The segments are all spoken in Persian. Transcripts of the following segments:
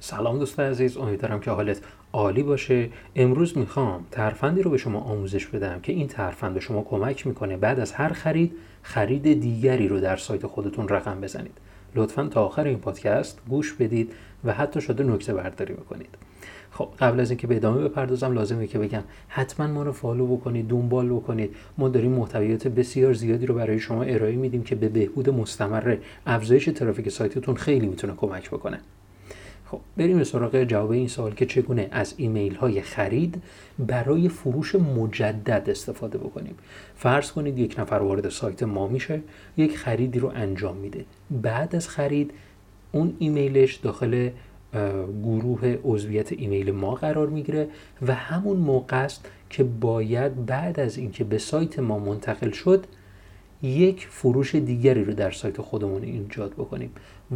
سلام دوستان عزیز، امیدوارم که حالت عالی باشه. امروز میخوام ترفندی رو به شما آموزش بدم که این ترفند به شما کمک میکنه بعد از هر خرید دیگری رو در سایت خودتون رقم بزنید. لطفاً تا آخر این پادکست گوش بدید و حتی شده نکته برداری بکنید. خب قبل از اینکه به ادامه بپردازم لازمه که بگم حتما ما رو فالو بکنید، دنبال بکنید. ما داریم محتویات بسیار زیادی رو برای شما ارائه میدیم که به بهبود مستمر افزایش ترافیک سایتتون خیلی میتونه کمک بکنه. خب بریم به سراغ جواب این سوال که چگونه از ایمیل های خرید برای فروش مجدد استفاده بکنیم. فرض کنید یک نفر وارد سایت ما میشه، یک خریدی رو انجام میده. بعد از خرید اون ایمیلش داخل گروه عضویت ایمیل ما قرار میگیره و همون موقع است که باید بعد از اینکه به سایت ما منتقل شد یک فروش دیگری رو در سایت خودمون ایجاد بکنیم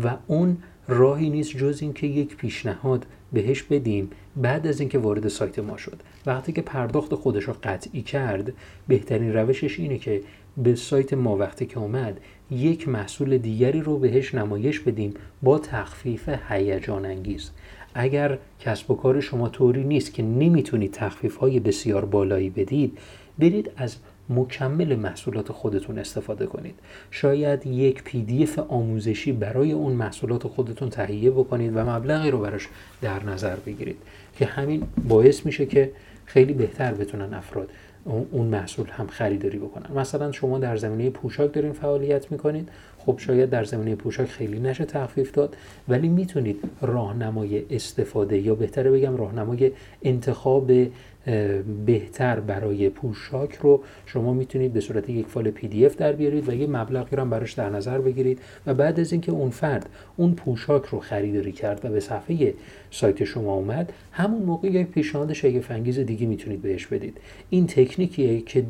و اون راهی نیست جز این که یک پیشنهاد بهش بدیم بعد از اینکه وارد سایت ما شد. وقتی که پرداخت خودش رو قطعی کرد، بهترین روشش اینه که به سایت ما وقتی که اومد یک محصول دیگری رو بهش نمایش بدیم با تخفیف هیجان انگیز. اگر کسب و کار شما طوری نیست که نمیتونید تخفیف‌های بسیار بالایی بدید، برید از مکمل محصولات خودتون استفاده کنید. شاید یک PDF آموزشی برای اون محصولات خودتون تهیه بکنید و مبلغی رو براش در نظر بگیرید که همین باعث میشه که خیلی بهتر بتونن افراد اون محصول هم خریداری بکنن. مثلا شما در زمینه پوشاک دارین فعالیت میکنید، خب شاید در زمینه پوشاک خیلی نشه تخفیف داد، ولی میتونید راهنمای استفاده یا بهتره بگم راهنمای انتخاب بهتر برای پوشاک رو شما میتونید به صورت یک فایل PDF در بیارید و یه مبلغی رو هم براش در نظر بگیرید و بعد از اینکه اون فرد اون پوشاک رو خریداری کرد و به صفحه سایت شما اومد، همون موقع یک پیشنهاد شگفت انگیز دیگه میتونید بهش بدید. این تکنیکیه که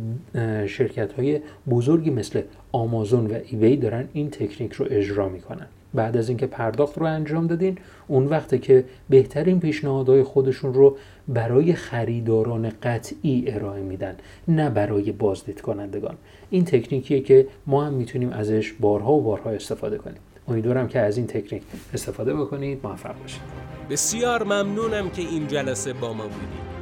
شرکت‌های بزرگی مثل آمازون و ای بی دارن این تکنیک رو اجرا میکنن. بعد از اینکه پرداخت رو انجام دادین، اون وقته که بهترین پیشنهادهای خودشون رو برای خریداران قطعی ارائه میدن، نه برای بازدید کنندگان. این تکنیکیه که ما هم میتونیم ازش بارها استفاده کنیم. امیدوارم که از این تکنیک استفاده بکنید. موفق باشید. بسیار ممنونم که این جلسه با ما بودید.